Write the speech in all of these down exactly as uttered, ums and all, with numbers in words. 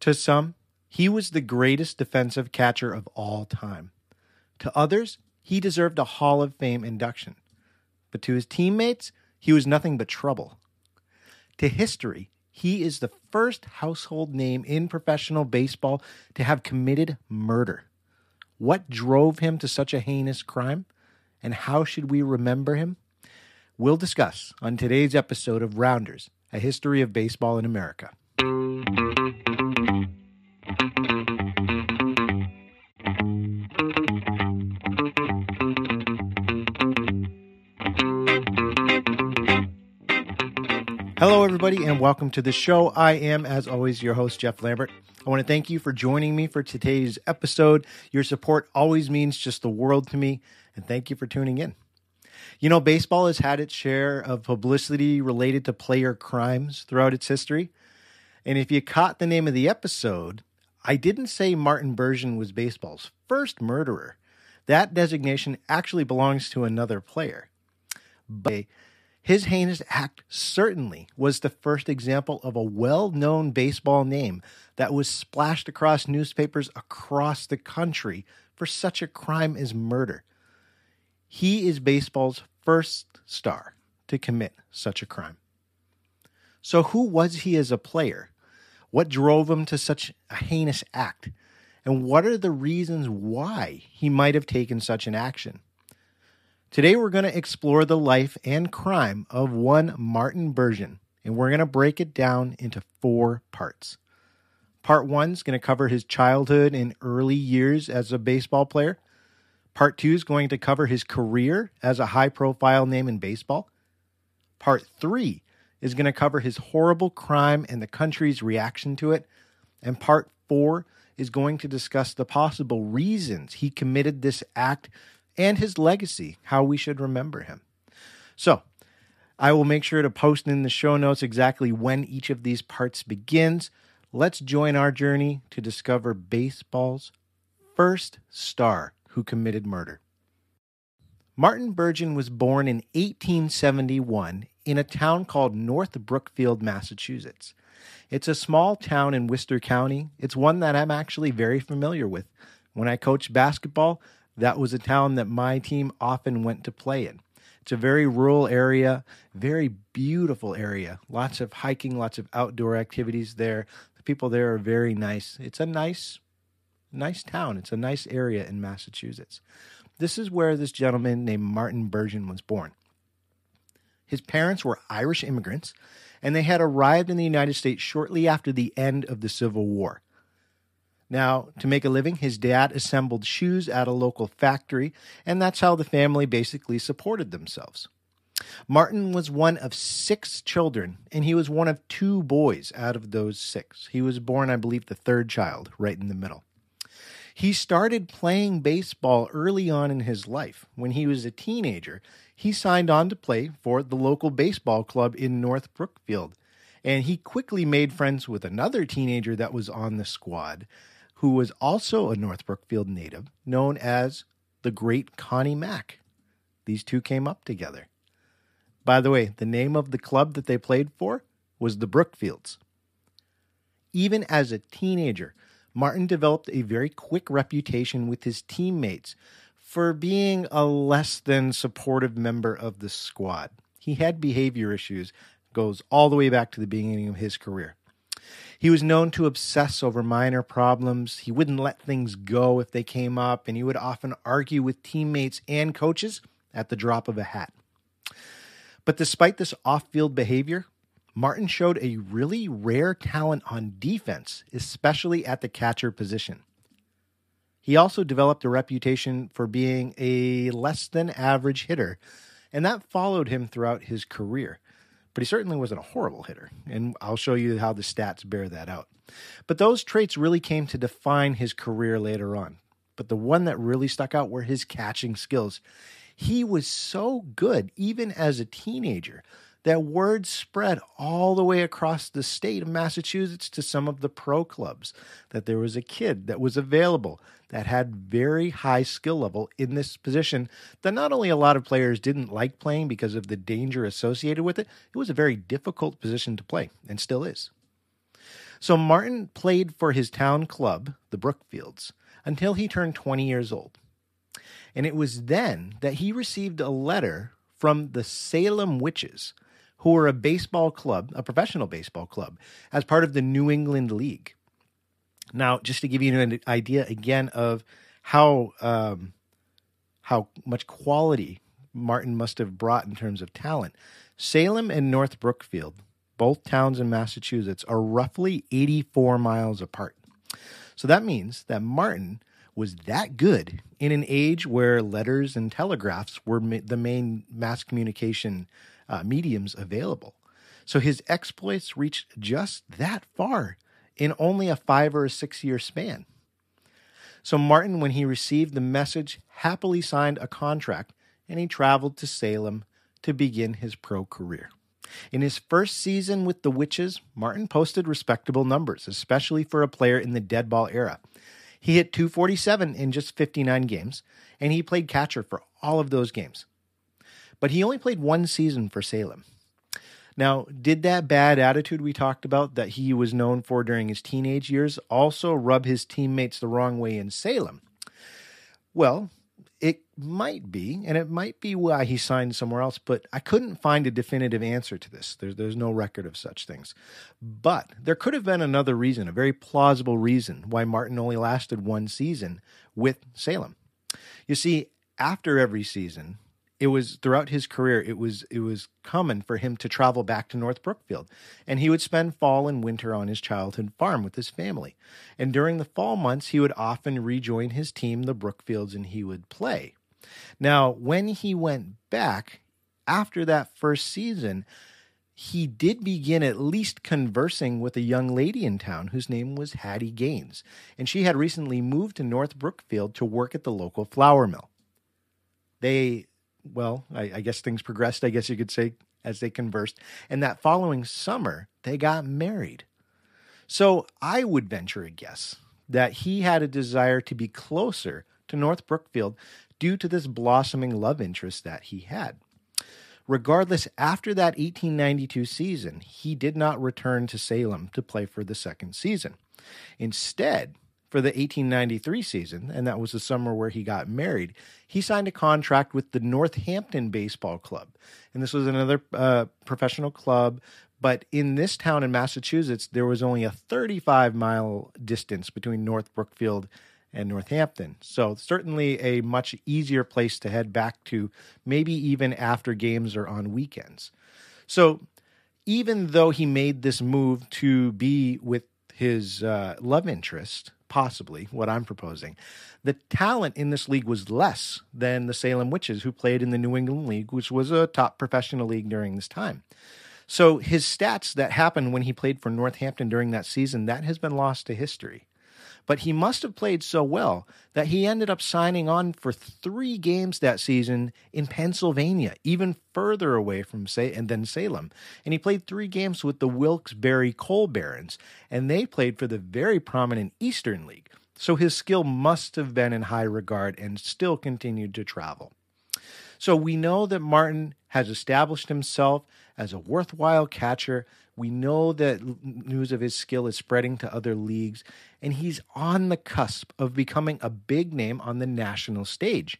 To some, he was the greatest defensive catcher of all time. To others, he deserved a Hall of Fame induction. But to his teammates, he was nothing but trouble. To history, he is the first household name in professional baseball to have committed murder. What drove him to such a heinous crime? And how should we remember him? We'll discuss on today's episode of Rounders, A History of Baseball in America. Hello, everybody, and welcome to the show. I am, as always, your host, Jeff Lambert. I want to thank you for joining me for today's episode. Your support always means just the world to me, and thank you for tuning in. You know, baseball has had its share of publicity related to player crimes throughout its history. And if you caught the name of the episode, I didn't say Martin Bergen was baseball's first murderer. That designation actually belongs to another player. But his heinous act certainly was the first example of a well-known baseball name that was splashed across newspapers across the country for such a crime as murder. He is baseball's first star to commit such a crime. So who was he as a player? What drove him to such a heinous act? And what are the reasons why he might have taken such an action? Today, we're going to explore the life and crime of one Martin Bergen, and we're going to break it down into four parts. Part one is going to cover his childhood and early years as a baseball player. Part two is going to cover his career as a high-profile name in baseball. Part three is going to cover his horrible crime and the country's reaction to it. And part four is going to discuss the possible reasons he committed this act and his legacy, how we should remember him. So, I will make sure to post in the show notes exactly when each of these parts begins. Let's join our journey to discover baseball's first star who committed murder. Martin Bergen was born in eighteen seventy-one in a town called North Brookfield, Massachusetts. It's a small town in Worcester County. It's one that I'm actually very familiar with. When I coached basketball, that was a town that my team often went to play in. It's a very rural area, very beautiful area. Lots of hiking, lots of outdoor activities there. The people there are very nice. It's a nice, nice town. It's a nice area in Massachusetts. This is where this gentleman named Martin Bergen was born. His parents were Irish immigrants, and they had arrived in the United States shortly after the end of the Civil War. Now, to make a living, his dad assembled shoes at a local factory, and that's how the family basically supported themselves. Martin was one of six children, and he was one of two boys out of those six. He was born, I believe, the third child, right in the middle. He started playing baseball early on in his life. When he was a teenager, he signed on to play for the local baseball club in North Brookfield, and he quickly made friends with another teenager that was on the squad, who was also a North Brookfield native, known as the great Connie Mack. These two came up together. By the way, the name of the club that they played for was the Brookfields. Even as a teenager, Martin developed a very quick reputation with his teammates for being a less than supportive member of the squad. He had behavior issues, goes all the way back to the beginning of his career. He was known to obsess over minor problems. He wouldn't let things go if they came up, and he would often argue with teammates and coaches at the drop of a hat. But despite this off-field behavior, Martin showed a really rare talent on defense, especially at the catcher position. He also developed a reputation for being a less than average hitter, and that followed him throughout his career. But he certainly wasn't a horrible hitter, and I'll show you how the stats bear that out. But those traits really came to define his career later on. But the one that really stuck out were his catching skills. He was so good, even as a teenager, that word spread all the way across the state of Massachusetts to some of the pro clubs that there was a kid that was available that had very high skill level in this position that not only a lot of players didn't like playing because of the danger associated with it, it was a very difficult position to play and still is. So Martin played for his town club, the Brookfields, until he turned twenty years old. And it was then that he received a letter from the Salem Witches, who were a baseball club, a professional baseball club, as part of the New England League. Now, just to give you an idea again of how um, how much quality Martin must have brought in terms of talent, Salem and North Brookfield, both towns in Massachusetts, are roughly eighty-four miles apart. So that means that Martin was that good in an age where letters and telegraphs were ma- the main mass communication uh, mediums available. So his exploits reached just that far in only a five or a six year span. So Martin, when he received the message, happily signed a contract, and he traveled to Salem to begin his pro career. In his first season with the Witches, Martin posted respectable numbers, especially for a player in the dead ball era. He hit two forty-seven in just fifty-nine games, and he played catcher for all of those games. But he only played one season for Salem. Now, did that bad attitude we talked about that he was known for during his teenage years also rub his teammates the wrong way in Salem? Well, it might be, and it might be why he signed somewhere else, but I couldn't find a definitive answer to this. There's, there's no record of such things. But there could have been another reason, a very plausible reason, why Martin only lasted one season with Salem. You see, after every season, it was throughout his career, it was it was common for him to travel back to North Brookfield, and he would spend fall and winter on his childhood farm with his family. And during the fall months, he would often rejoin his team, the Brookfields, and he would play. Now, when he went back after that first season, he did begin at least conversing with a young lady in town whose name was Hattie Gaines, and she had recently moved to North Brookfield to work at the local flour mill. They... Well, I, I guess things progressed, I guess you could say, as they conversed. And that following summer, they got married. So I would venture a guess that he had a desire to be closer to North Brookfield due to this blossoming love interest that he had. Regardless, after that eighteen ninety-two season, he did not return to Salem to play for the second season. Instead, for the eighteen ninety-three season, and that was the summer where he got married, he signed a contract with the Northampton Baseball Club. And this was another uh, professional club, but in this town in Massachusetts, there was only a thirty-five mile distance between North Brookfield and Northampton. So certainly a much easier place to head back to, maybe even after games or on weekends. So even though he made this move to be with his uh, love interest, possibly, what I'm proposing, the talent in this league was less than the Salem Witches, who played in the New England League, which was a top professional league during this time. So his stats that happened when he played for Northampton during that season, that has been lost to history. But he must have played so well that he ended up signing on for three games that season in Pennsylvania, even further away from say and then Salem. And he played three games with the Wilkes-Barre Coal Barons, and they played for the very prominent Eastern League. So his skill must have been in high regard and still continued to travel. So we know that Martin has established himself as a worthwhile catcher. We know that news of his skill is spreading to other leagues, and he's on the cusp of becoming a big name on the national stage.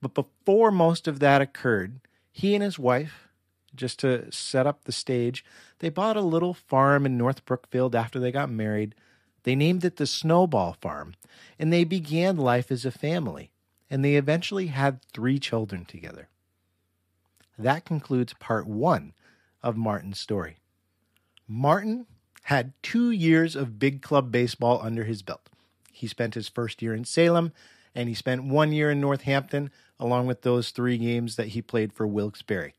But before most of that occurred, he and his wife, just to set up the stage, they bought a little farm in North Brookfield after they got married. They named it the Snowball Farm, and they began life as a family, and they eventually had three children together. That concludes part one of Martin's story. Martin had two years of big club baseball under his belt. He spent his first year in Salem, and he spent one year in Northampton, along with those three games that he played for Wilkes-Barre.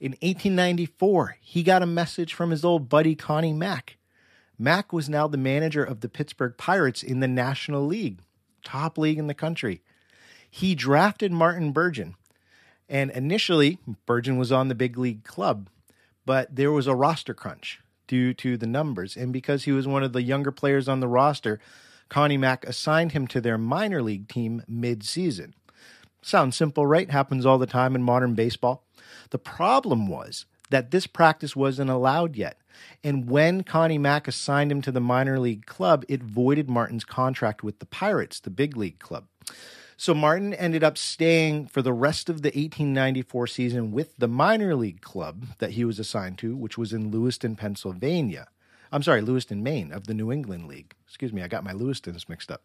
In eighteen ninety-four, he got a message from his old buddy Connie Mack. Mack was now the manager of the Pittsburgh Pirates in the National League, top league in the country. He drafted Martin Bergen, and initially, Bergen was on the big league club, but there was a roster crunch due to the numbers, and because he was one of the younger players on the roster, Connie Mack assigned him to their minor league team mid-season. Sounds simple, right? Happens all the time in modern baseball. The problem was that this practice wasn't allowed yet. And when Connie Mack assigned him to the minor league club, it voided Martin's contract with the Pirates, the big league club. So Martin ended up staying for the rest of the eighteen ninety-four season with the minor league club that he was assigned to, which was in Lewiston, Pennsylvania. I'm sorry, Lewiston, Maine, of the New England League. Excuse me, I got my Lewistons mixed up.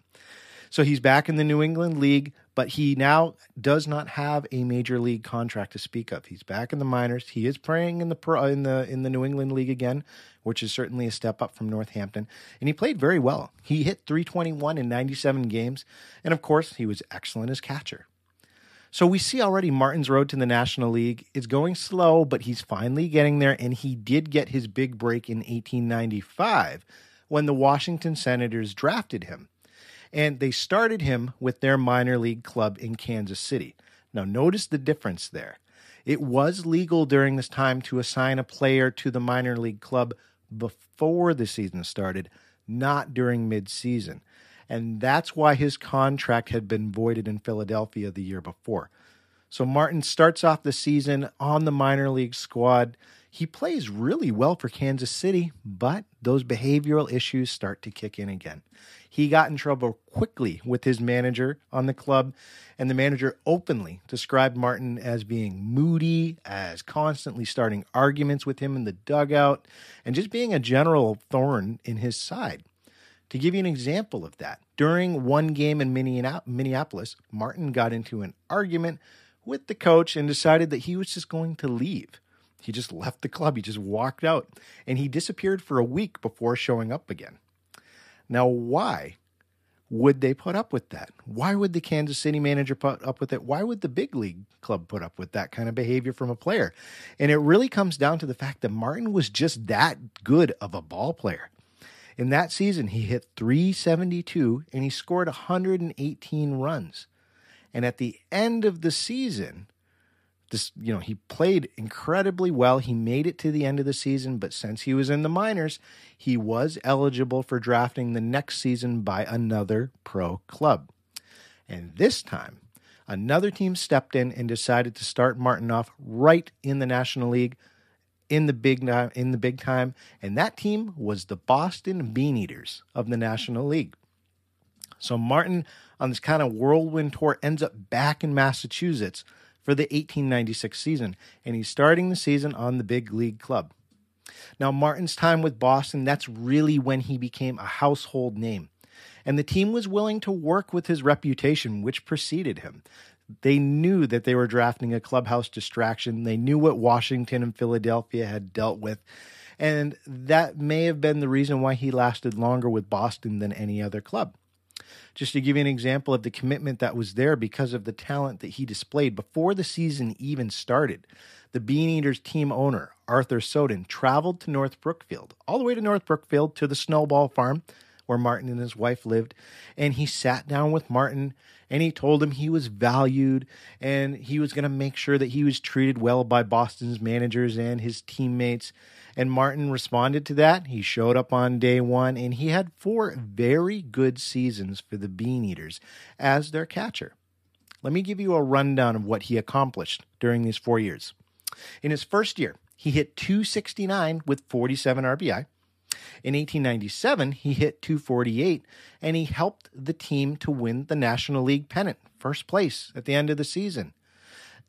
So he's back in the New England League, but he now does not have a major league contract to speak of. He's back in the minors. He is playing in the in the in the New England League again, which is certainly a step up from Northampton. And he played very well. He hit three twenty-one in ninety-seven games, and of course, he was excellent as catcher. So we see already Martin's road to the National League is going slow, but he's finally getting there, and he did get his big break in eighteen ninety-five when the Washington Senators drafted him. And they started him with their minor league club in Kansas City. Now, notice the difference there. It was legal during this time to assign a player to the minor league club before the season started, not during midseason. And that's why his contract had been voided in Philadelphia the year before. So Martin starts off the season on the minor league squad. He plays really well for Kansas City, but those behavioral issues start to kick in again. He got in trouble quickly with his manager on the club, and the manager openly described Martin as being moody, as constantly starting arguments with him in the dugout, and just being a general thorn in his side. To give you an example of that, during one game in Minneapolis, Martin got into an argument with the coach and decided that he was just going to leave. He just left the club. He just walked out, and he disappeared for a week before showing up again. Now, why would they put up with that? Why would the Kansas City manager put up with it? Why would the big league club put up with that kind of behavior from a player? And it really comes down to the fact that Martin was just that good of a ball player. In that season, he hit three seventy-two, and he scored one hundred eighteen runs. And at the end of the season, this, you know, he played incredibly well. He made it to the end of the season, but since he was in the minors, he was eligible for drafting the next season by another pro club. And this time, another team stepped in and decided to start Martin off right in the National League, in the big in the big time, and that team was the Boston Bean Eaters of the National League. So Martin, on this kind of whirlwind tour, ends up back in Massachusetts for the eighteen ninety-six season, and he's starting the season on the big league club. Now, Martin's time with Boston, that's really when he became a household name, and the team was willing to work with his reputation, which preceded him. They knew that they were drafting a clubhouse distraction. They knew what Washington and Philadelphia had dealt with, and that may have been the reason why he lasted longer with Boston than any other club. Just to give you an example of the commitment that was there because of the talent that he displayed before the season even started, the Bean Eaters team owner, Arthur Soden, traveled to North Brookfield, all the way to North Brookfield to the Snowball Farm where Martin and his wife lived, and he sat down with Martin, and he told him he was valued, and he was going to make sure that he was treated well by Boston's managers and his teammates, and Martin responded to that. He showed up on day one, and he had four very good seasons for the Bean Eaters as their catcher. Let me give you a rundown of what he accomplished during these four years. In his first year, he hit two sixty-nine with forty-seven R B I. In eighteen ninety-seven, he hit two forty-eight, and he helped the team to win the National League pennant, first place at the end of the season.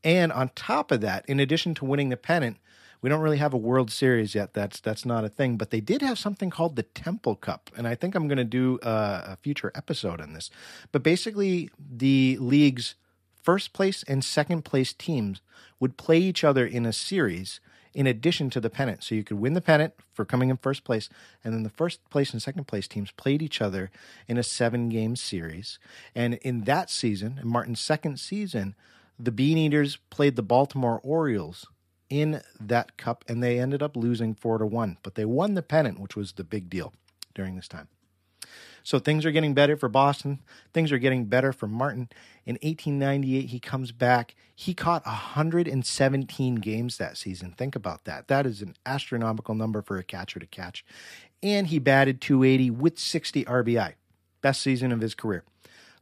And on top of that, in addition to winning the pennant, we don't really have a World Series yet. That's that's not a thing. But they did have something called the Temple Cup, and I think I'm going to do a, a future episode on this. But basically, the league's first place and second place teams would play each other in a series in addition to the pennant. So you could win the pennant for coming in first place, and then the first place and second place teams played each other in a seven-game series. And in that season, in Martin's second season, the Bean Eaters played the Baltimore Orioles in that cup, and they ended up losing four to one. But they won the pennant, which was the big deal during this time. So things are getting better for Boston. Things are getting better for Martin. In eighteen ninety-eight, he comes back. He caught one hundred seventeen games that season. Think about that. That is an astronomical number for a catcher to catch. And he batted two eighty with sixty R B I. Best season of his career.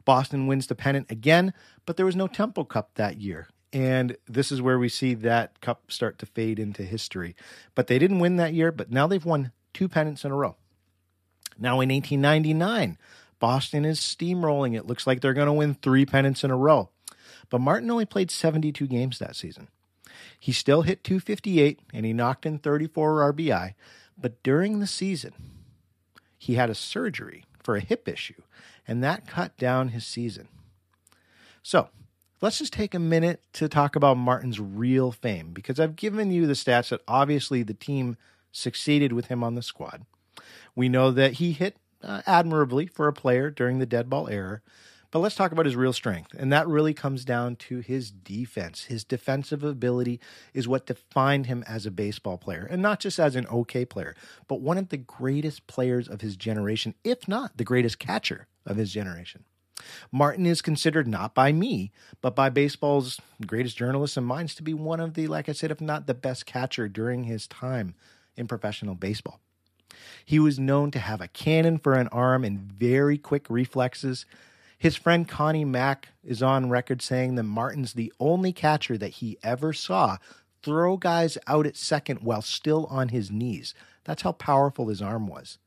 Boston wins the pennant again, but there was no Temple Cup that year. And this is where we see that cup start to fade into history. But they didn't win that year, but now they've won two pennants in a row. Now in eighteen ninety-nine, Boston is steamrolling. It looks like they're going to win three pennants in a row. But Martin only played seventy-two games that season. He still hit two fifty-eight, and he knocked in thirty-four R B I. But during the season, he had a surgery for a hip issue, and that cut down his season. So let's just take a minute to talk about Martin's real fame, because I've given you the stats that obviously the team succeeded with him on the squad. We know that he hit uh, admirably for a player during the dead ball era. But let's talk about his real strength, and that really comes down to his defense. His defensive ability is what defined him as a baseball player, and not just as an okay player, but one of the greatest players of his generation, if not the greatest catcher of his generation. Martin is considered, not by me, but by baseball's greatest journalists and minds, to be one of the, like I said, if not the best catcher during his time in professional baseball. He was known to have a cannon for an arm and very quick reflexes. His friend Connie Mack is on record saying that Martin's the only catcher that he ever saw throw guys out at second while still on his knees. That's how powerful his arm was.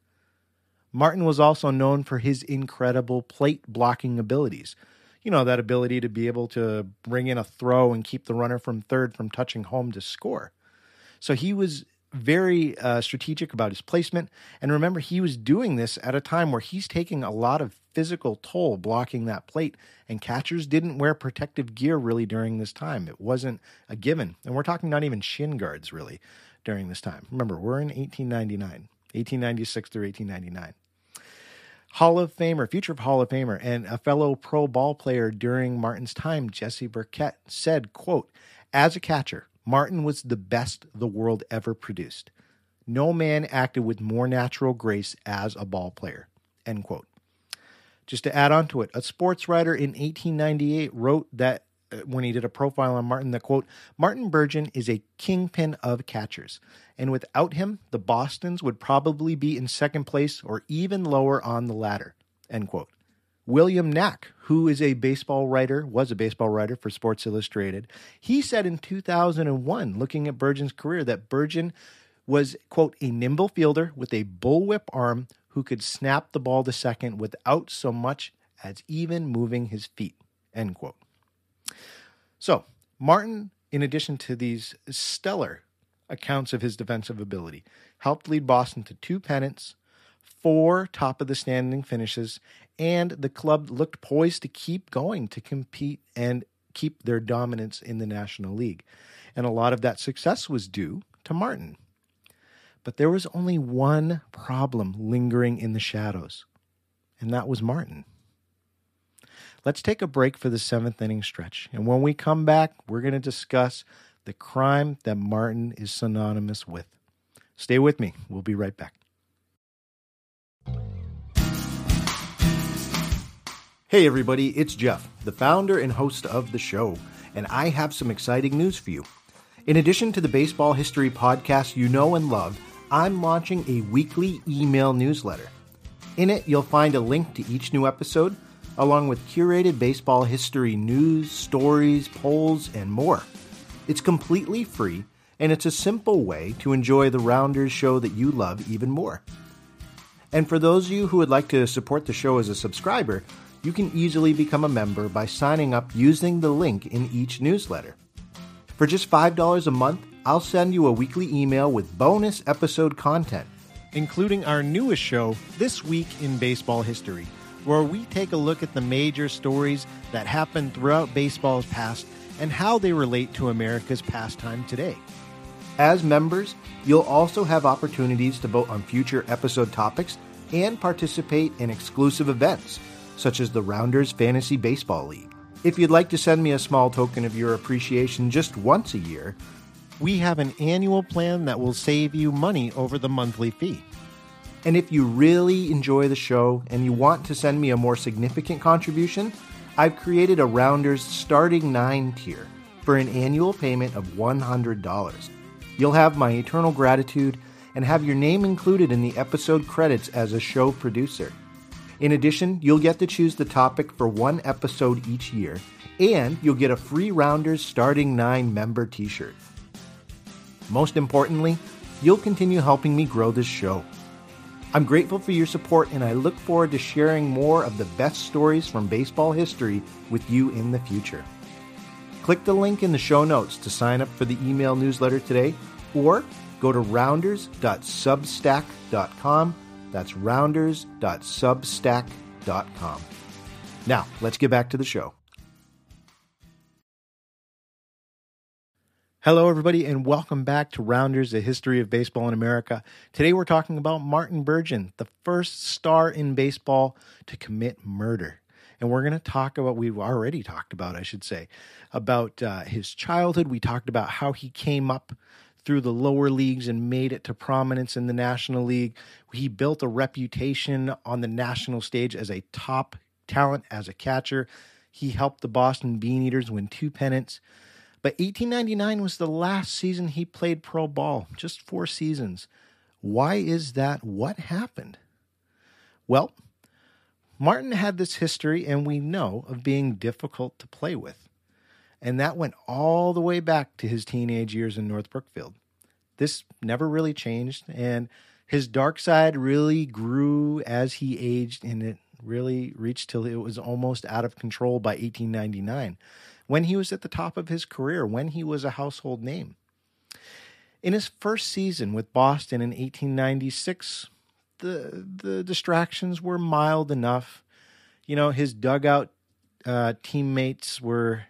Martin was also known for his incredible plate blocking abilities. You know, that ability to be able to bring in a throw and keep the runner from third from touching home to score. So he was very uh, strategic about his placement. And remember, he was doing this at a time where he's taking a lot of physical toll blocking that plate, and catchers didn't wear protective gear really during this time. It wasn't a given. And we're talking not even shin guards really during this time. Remember, we're in eighteen ninety-nine, eighteen ninety-six through eighteen ninety-nine. Hall of Famer, future Hall of Famer, and a fellow pro ball player during Martin's time, Jesse Burkett, said, quote, "As a catcher, Martin was the best the world ever produced. No man acted with more natural grace as a ball player," end quote. Just to add on to it, a sports writer in eighteen ninety-eight wrote that when he did a profile on Martin, that, quote, "Martin Bergen is a kingpin of catchers, and without him, the Bostons would probably be in second place or even lower on the ladder," end quote. William Knack, who is a baseball writer, was a baseball writer for Sports Illustrated, he said in two thousand one, looking at Bergen's career, that Bergen was, quote, "a nimble fielder with a bullwhip arm who could snap the ball to second without so much as even moving his feet," end quote. So Martin, in addition to these stellar accounts of his defensive ability, helped lead Boston to two pennants, four top-of-the-standing finishes, and the club looked poised to keep going, to compete and keep their dominance in the National League. And a lot of that success was due to Martin. But there was only one problem lingering in the shadows, and that was Martin. Let's take a break for the seventh inning stretch, and when we come back, we're going to discuss the crime that Martin is synonymous with. Stay with me. We'll be right back. Hey everybody, it's Jeff, the founder and host of the show, and I have some exciting news for you. In addition to the baseball history podcast you know and love, I'm launching a weekly email newsletter. In it, you'll find a link to each new episode, along with curated baseball history news, stories, polls, and more. It's completely free, and it's a simple way to enjoy the Rounders show that you love even more. And for those of you who would like to support the show as a subscriber, you can easily become a member by signing up using the link in each newsletter. For just five dollars a month, I'll send you a weekly email with bonus episode content, including our newest show, This Week in Baseball History, where we take a look at the major stories that happened throughout baseball's past and how they relate to America's pastime today. As members, you'll also have opportunities to vote on future episode topics and participate in exclusive events, such as the Rounders Fantasy Baseball League. If you'd like to send me a small token of your appreciation just once a year, we have an annual plan that will save you money over the monthly fee. And if you really enjoy the show and you want to send me a more significant contribution, I've created a Rounders Starting Nine tier for an annual payment of one hundred dollars. You'll have my eternal gratitude and have your name included in the episode credits as a show producer. In addition, you'll get to choose the topic for one episode each year, and you'll get a free Rounders Starting Nine member t-shirt. Most importantly, you'll continue helping me grow this show. I'm grateful for your support, and I look forward to sharing more of the best stories from baseball history with you in the future. Click the link in the show notes to sign up for the email newsletter today, or go to rounders dot substack dot com. That's rounders dot substack dot com. Now, let's get back to the show. Hello, everybody, and welcome back to Rounders, the History of Baseball in America. Today we're talking about Martin Bergen, the first star in baseball to commit murder. And we're going to talk about, we've already talked about, I should say, about uh, his childhood. We talked about how he came up through the lower leagues and made it to prominence in the National League. He built a reputation on the national stage as a top talent, as a catcher. He helped the Boston Bean Eaters win two pennants. But eighteen ninety-nine was the last season he played pro ball, just four seasons. Why is that? What happened? Well, Martin had this history, and we know, of being difficult to play with. And that went all the way back to his teenage years in North Brookfield. This never really changed, and his dark side really grew as he aged, and it really reached till it was almost out of control by eighteen ninety-nine. When he was at the top of his career, when he was a household name. In his first season with Boston in eighteen ninety-six, the the distractions were mild enough. You know, his dugout uh, teammates were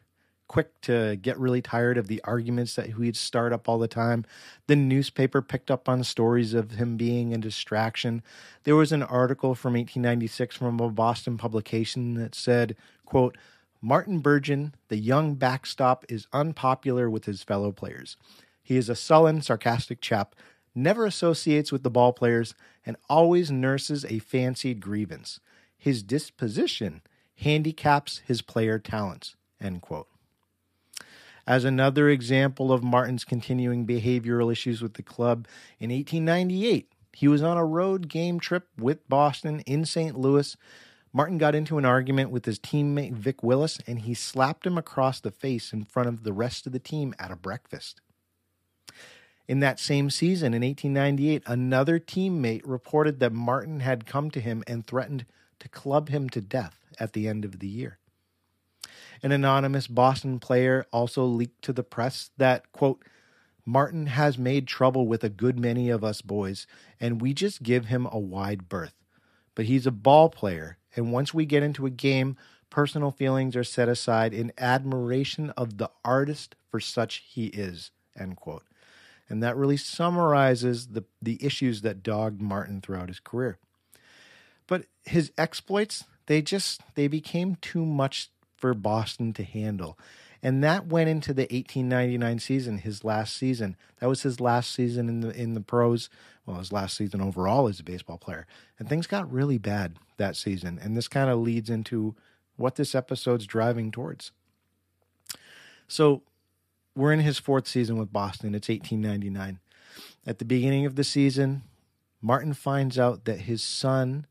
quick to get really tired of the arguments that he'd start up all the time. The newspaper picked up on stories of him being a distraction. There was an article from eighteen ninety-six from a Boston publication that said, quote, "Martin Bergen, the young backstop, is unpopular with his fellow players. He is a sullen, sarcastic chap, never associates with the ballplayers, and always nurses a fancied grievance. His disposition handicaps his player talents," end quote. As another example of Martin's continuing behavioral issues with the club, in eighteen ninety-eight, he was on a road game trip with Boston in Saint Louis. Martin got into an argument with his teammate Vic Willis, and he slapped him across the face in front of the rest of the team at a breakfast. In that same season, in eighteen ninety-eight, another teammate reported that Martin had come to him and threatened to club him to death at the end of the year. An anonymous Boston player also leaked to the press that, quote, "Martin has made trouble with a good many of us boys, and we just give him a wide berth. But he's a ball player, and once we get into a game, personal feelings are set aside in admiration of the artist for such he is," end quote. And that really summarizes the, the issues that dogged Martin throughout his career. But his exploits, they just, they became too much for Boston to handle. And that went into the eighteen ninety-nine season, his last season. That was his last season in the in the pros. Well, his last season overall as a baseball player. And things got really bad that season. And this kind of leads into what this episode's driving towards. So we're in his fourth season with Boston. It's eighteen ninety-nine. At the beginning of the season, Martin finds out that his son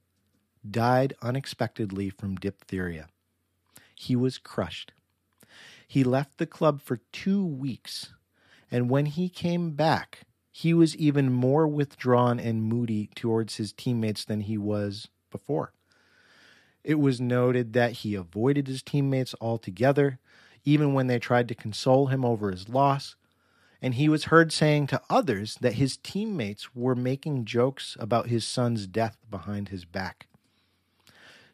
died unexpectedly from diphtheria. He was crushed. He left the club for two weeks, and when he came back, he was even more withdrawn and moody towards his teammates than he was before. It was noted that he avoided his teammates altogether, even when they tried to console him over his loss, and he was heard saying to others that his teammates were making jokes about his son's death behind his back.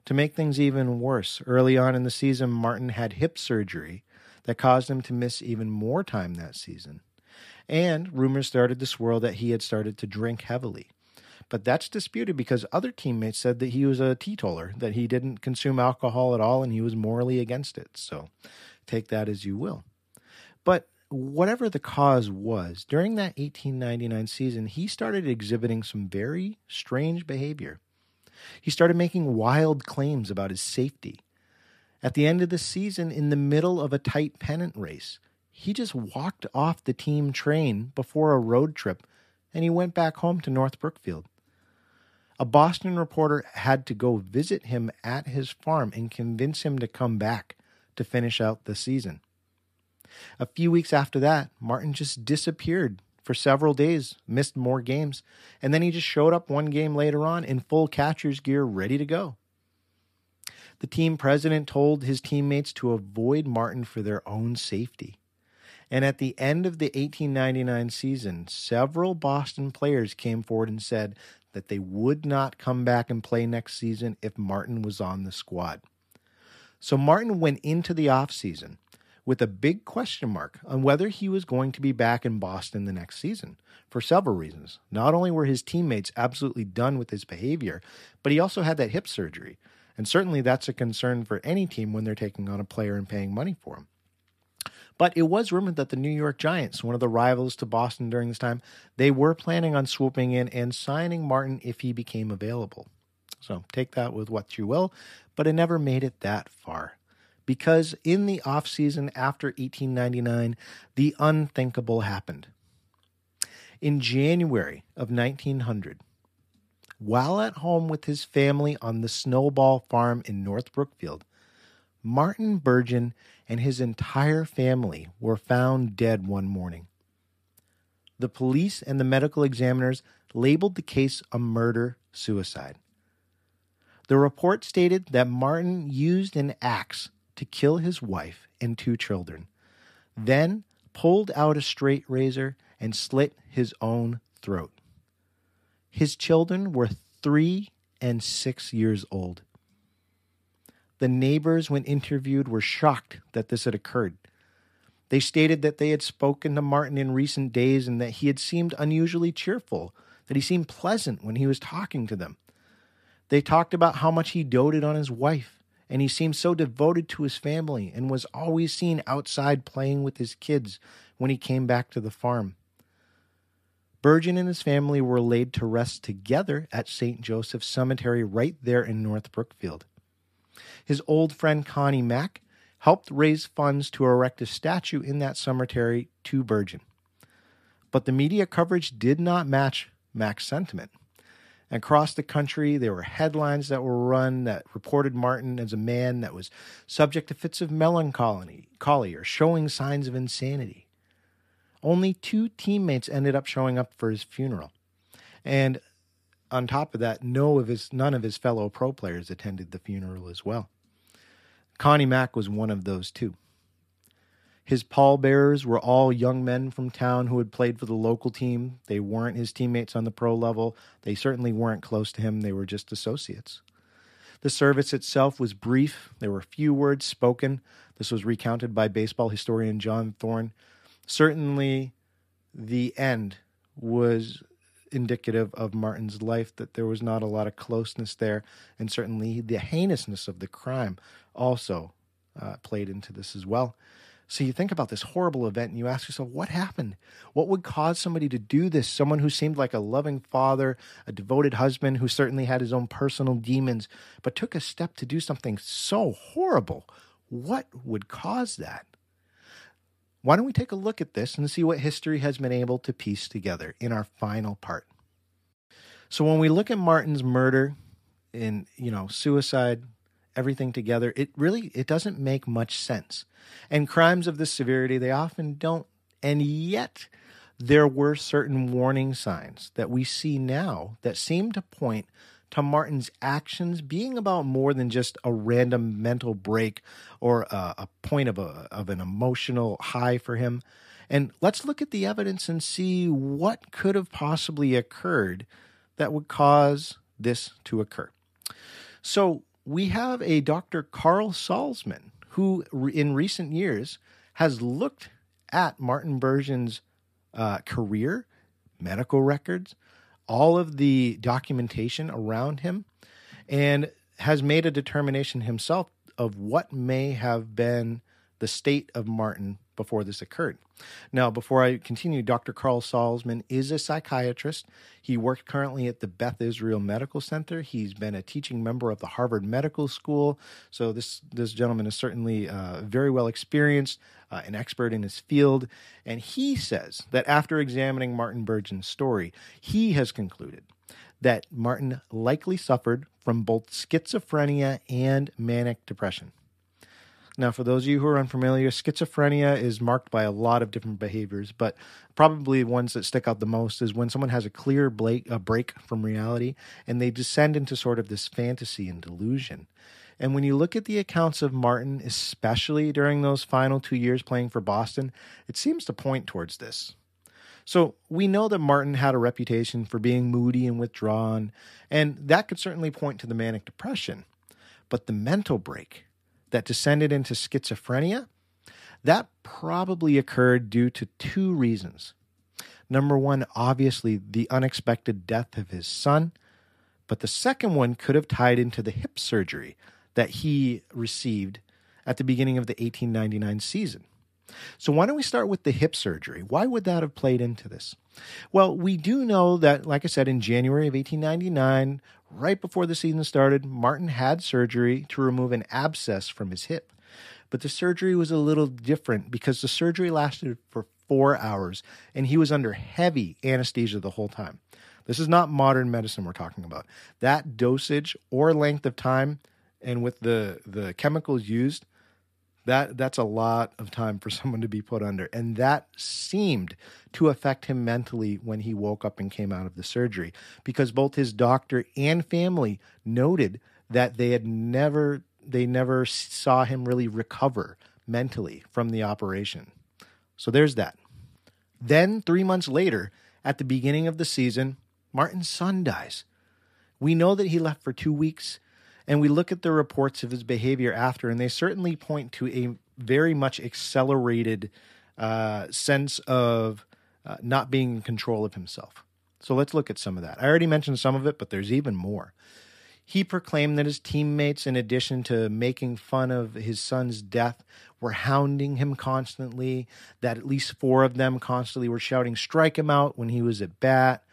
To make things even worse, early on in the season, Martin had hip surgery that caused him to miss even more time that season. And rumors started to swirl that he had started to drink heavily. But that's disputed because other teammates said that he was a teetotaler, that he didn't consume alcohol at all, and he was morally against it. So take that as you will. But whatever the cause was, during that eighteen ninety-nine season, he started exhibiting some very strange behavior. He started making wild claims about his safety. At the end of the season, in the middle of a tight pennant race, he just walked off the team train before a road trip, and he went back home to North Brookfield. A Boston reporter had to go visit him at his farm and convince him to come back to finish out the season. A few weeks after that, Martin just disappeared for several days, missed more games, and then he just showed up one game later on in full catcher's gear, ready to go. The team president told his teammates to avoid Martin for their own safety. And at the end of the eighteen ninety-nine season, several Boston players came forward and said that they would not come back and play next season if Martin was on the squad. So Martin went into the offseason with a big question mark on whether he was going to be back in Boston the next season for several reasons. Not only were his teammates absolutely done with his behavior, but he also had that hip surgery. And certainly that's a concern for any team when they're taking on a player and paying money for him. But it was rumored that the New York Giants, one of the rivals to Boston during this time, they were planning on swooping in and signing Martin if he became available. So take that with what you will, but it never made it that far. Because in the offseason after eighteen ninety-nine, the unthinkable happened. In January of nineteen hundred, while at home with his family on the Snowball Farm in North Brookfield, Martin Bergen and his entire family were found dead one morning. The police and the medical examiners labeled the case a murder-suicide. The report stated that Martin used an axe to kill his wife and two children, then pulled out a straight razor and slit his own throat. His children were three and six years old. The neighbors, when interviewed, were shocked that this had occurred. They stated that they had spoken to Martin in recent days and that he had seemed unusually cheerful, that he seemed pleasant when he was talking to them. They talked about how much he doted on his wife, and he seemed so devoted to his family and was always seen outside playing with his kids when he came back to the farm. Bergen and his family were laid to rest together at Saint Joseph's Cemetery right there in North Brookfield. His old friend Connie Mack helped raise funds to erect a statue in that cemetery to Bergen. But the media coverage did not match Mack's sentiment. Across the country, there were headlines that were run that reported Martin as a man that was subject to fits of melancholy or showing signs of insanity. Only two teammates ended up showing up for his funeral. And on top of that, no of his, none of his fellow pro players attended the funeral as well. Connie Mack was one of those two. His pallbearers were all young men from town who had played for the local team. They weren't his teammates on the pro level. They certainly weren't close to him. They were just associates. The service itself was brief. There were few words spoken. This was recounted by baseball historian John Thorne. Certainly, the end was indicative of Martin's life, that there was not a lot of closeness there. And certainly, the heinousness of the crime also uh, played into this as well. So you think about this horrible event and you ask yourself, what happened? What would cause somebody to do this? Someone who seemed like a loving father, a devoted husband, who certainly had his own personal demons, but took a step to do something so horrible. What would cause that? Why don't we take a look at this and see what history has been able to piece together in our final part. So when we look at Martin's murder and, you know, suicide, everything together, it really, it doesn't make much sense. And crimes of this severity, they often don't. And yet there were certain warning signs that we see now that seem to point to Martin's actions being about more than just a random mental break or a, a point of, a, of an emotional high for him. And let's look at the evidence and see what could have possibly occurred that would cause this to occur. So we have a Doctor Carl Salzman, who in recent years has looked at Martin Bergen's uh, career, medical records, all of the documentation around him, and has made a determination himself of what may have been the state of Martin before this occurred. Now, before I continue, Doctor Carl Salzman is a psychiatrist. He works currently at the Beth Israel Medical Center. He's been a teaching member of the Harvard Medical School. So this, this gentleman is certainly uh, very well experienced, uh, an expert in his field. And he says that after examining Martin Bergen's story, he has concluded that Martin likely suffered from both schizophrenia and manic depression. Now, for those of you who are unfamiliar, schizophrenia is marked by a lot of different behaviors, but probably ones that stick out the most is when someone has a clear break, a break from reality, and they descend into sort of this fantasy and delusion. And when you look at the accounts of Martin, especially during those final two years playing for Boston, it seems to point towards this. So we know that Martin had a reputation for being moody and withdrawn, and that could certainly point to the manic depression. But the mental break that descended into schizophrenia, that probably occurred due to two reasons. Number one, obviously the unexpected death of his son, but the second one could have tied into the hip surgery that he received at the beginning of the eighteen ninety-nine season. So why don't we start with the hip surgery? Why would that have played into this? Well, we do know that, like I said, in January of eighteen ninety-nine, right before the season started, Martin had surgery to remove an abscess from his hip. But the surgery was a little different because the surgery lasted for four hours, and he was under heavy anesthesia the whole time. This is not modern medicine we're talking about. That dosage or length of time, and with the, the chemicals used, That that's a lot of time for someone to be put under. And that seemed to affect him mentally when he woke up and came out of the surgery, because both his doctor and family noted that they had never they never saw him really recover mentally from the operation. So there's that. Then three months later, at the beginning of the season, Martin's son dies. We know that he left for two weeks. And we look at the reports of his behavior after, and they certainly point to a very much accelerated uh, sense of uh, not being in control of himself. So let's look at some of that. I already mentioned some of it, but there's even more. He proclaimed that his teammates, in addition to making fun of his son's death, were hounding him constantly, that at least four of them constantly were shouting, "Strike him out," when he was at bat.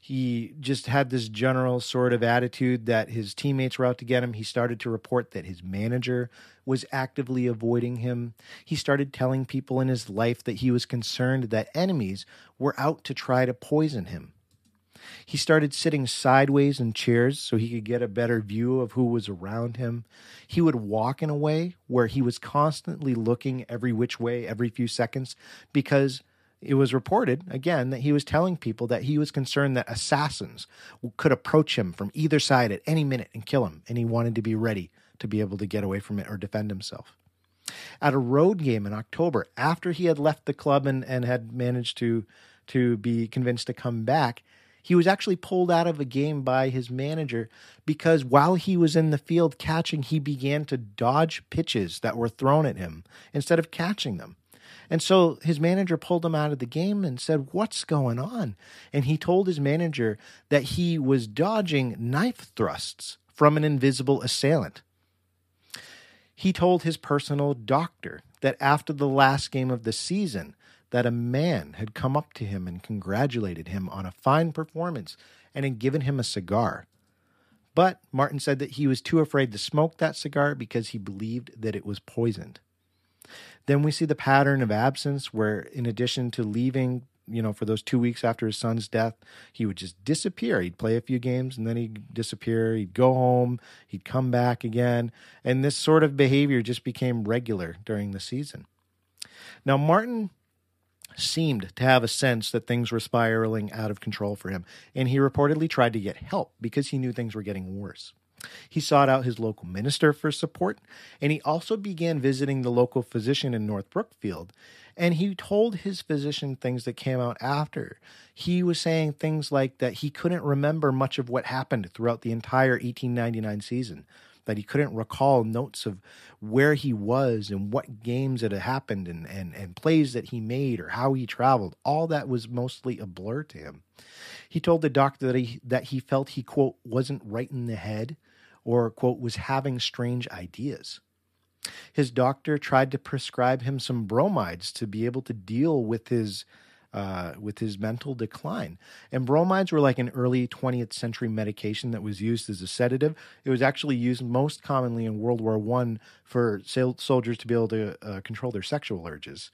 He just had this general sort of attitude that his teammates were out to get him. He started to report that his manager was actively avoiding him. He started telling people in his life that he was concerned that enemies were out to try to poison him. He started sitting sideways in chairs so he could get a better view of who was around him. He would walk in a way where he was constantly looking every which way every few seconds, because it was reported, again, that he was telling people that he was concerned that assassins could approach him from either side at any minute and kill him, and he wanted to be ready to be able to get away from it or defend himself. At a road game in October, after he had left the club and, and had managed to, to be convinced to come back, he was actually pulled out of a game by his manager because while he was in the field catching, he began to dodge pitches that were thrown at him instead of catching them. And so his manager pulled him out of the game and said, "What's going on?" And he told his manager that he was dodging knife thrusts from an invisible assailant. He told his personal doctor that after the last game of the season, that a man had come up to him and congratulated him on a fine performance and had given him a cigar. But Martin said that he was too afraid to smoke that cigar because he believed that it was poisoned. Then we see the pattern of absence where, in addition to leaving, you know, for those two weeks after his son's death, he would just disappear. He'd play a few games and then he'd disappear. He'd go home. He'd come back again. And this sort of behavior just became regular during the season. Now, Martin seemed to have a sense that things were spiraling out of control for him. And he reportedly tried to get help because he knew things were getting worse. He sought out his local minister for support, and he also began visiting the local physician in North Brookfield, and he told his physician things that came out after. He was saying things like that he couldn't remember much of what happened throughout the entire eighteen ninety-nine season, that he couldn't recall notes of where he was and what games that had happened and, and, and plays that he made or how he traveled. All that was mostly a blur to him. He told the doctor that he, that he felt he, quote, wasn't right in the head, or, quote, was having strange ideas. His doctor tried to prescribe him some bromides to be able to deal with his uh, with his mental decline. And bromides were like an early twentieth century medication that was used as a sedative. It was actually used most commonly in World War One for soldiers to be able to uh, control their sexual urges.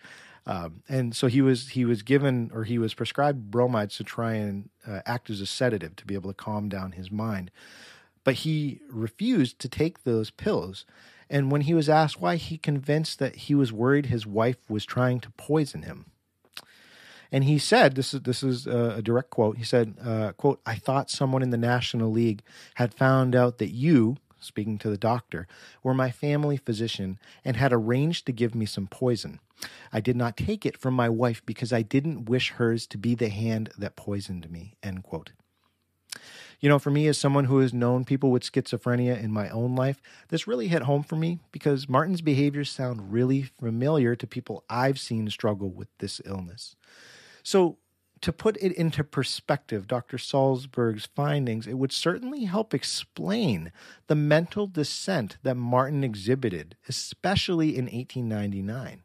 Um, and so he was he was given or he was prescribed bromides to try and uh, act as a sedative to be able to calm down his mind. But he refused to take those pills. And when he was asked why, he convinced that he was worried his wife was trying to poison him. And he said, this is this is a direct quote, he said, uh, quote, "I thought someone in the National League had found out that you," speaking to the doctor, "were my family physician and had arranged to give me some poison. I did not take it from my wife because I didn't wish hers to be the hand that poisoned me," end quote. You know, for me, as someone who has known people with schizophrenia in my own life, this really hit home for me because Martin's behaviors sound really familiar to people I've seen struggle with this illness. So to put it into perspective, Doctor Salzberg's findings, it would certainly help explain the mental descent that Martin exhibited, especially in eighteen ninety-nine.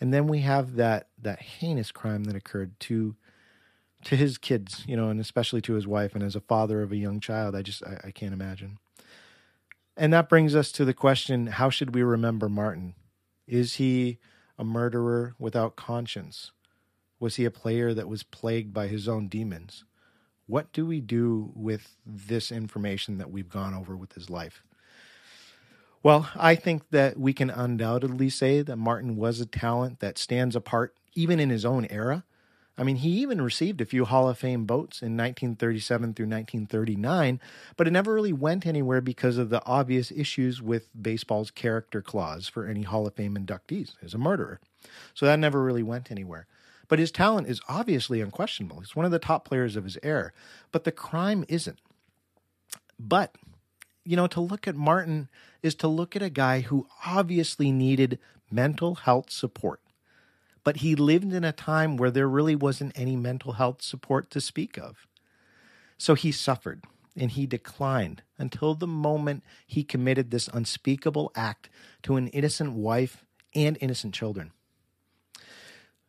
And then we have that, that heinous crime that occurred to to his kids, you know, and especially to his wife, and as a father of a young child, I just, I, I can't imagine. And that brings us to the question, how should we remember Martin? Is he a murderer without conscience? Was he a player that was plagued by his own demons? What do we do with this information that we've gone over with his life? Well, I think that we can undoubtedly say that Martin was a talent that stands apart, even in his own era. I mean, he even received a few Hall of Fame votes in nineteen thirty-seven through nineteen thirty-nine, but it never really went anywhere because of the obvious issues with baseball's character clause for any Hall of Fame inductees as a murderer. So that never really went anywhere. But his talent is obviously unquestionable. He's one of the top players of his era, but the crime isn't. But, you know, to look at Martin is to look at a guy who obviously needed mental health support. But he lived in a time where there really wasn't any mental health support to speak of. So he suffered and he declined until the moment he committed this unspeakable act to an innocent wife and innocent children.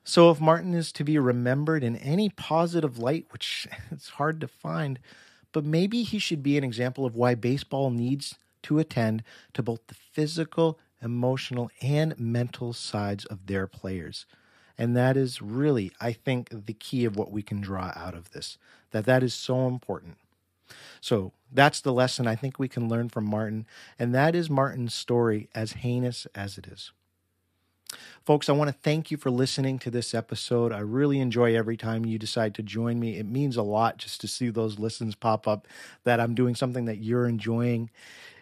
So if Martin is to be remembered in any positive light, which it's hard to find, but maybe he should be an example of why baseball needs to attend to both the physical, emotional, and mental sides of their players. And that is really, I think, the key of what we can draw out of this, that that is so important. So that's the lesson I think we can learn from Martin, and that is Martin's story, as heinous as it is. Folks, I want to thank you for listening to this episode. I really enjoy every time you decide to join me. It means a lot just to see those listens pop up, that I'm doing something that you're enjoying.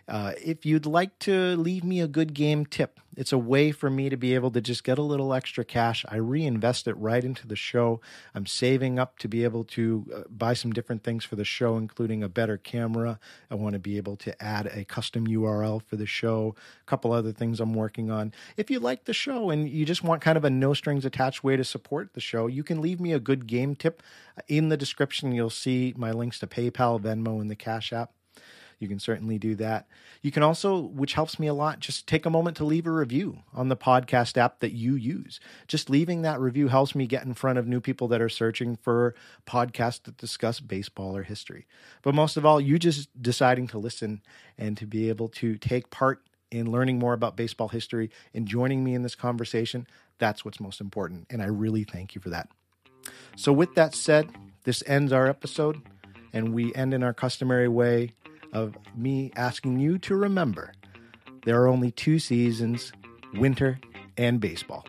Uh, if you'd like to leave me a good game tip, it's a way for me to be able to just get a little extra cash. I reinvest it right into the show. I'm saving up to be able to uh, buy some different things for the show, including a better camera. I want to be able to add a custom U R L for the show, a couple other things I'm working on. If you like the show and you just want kind of a no strings attached way to support the show, you can leave me a good game tip. In the description, you'll see my links to PayPal, Venmo, and the Cash App. You can certainly do that. You can also, which helps me a lot, just take a moment to leave a review on the podcast app that you use. Just leaving that review helps me get in front of new people that are searching for podcasts that discuss baseball or history. But most of all, you just deciding to listen and to be able to take part in learning more about baseball history and joining me in this conversation, that's what's most important. And I really thank you for that. So with that said, this ends our episode, and we end in our customary way of me asking you to remember there are only two seasons, winter and baseball.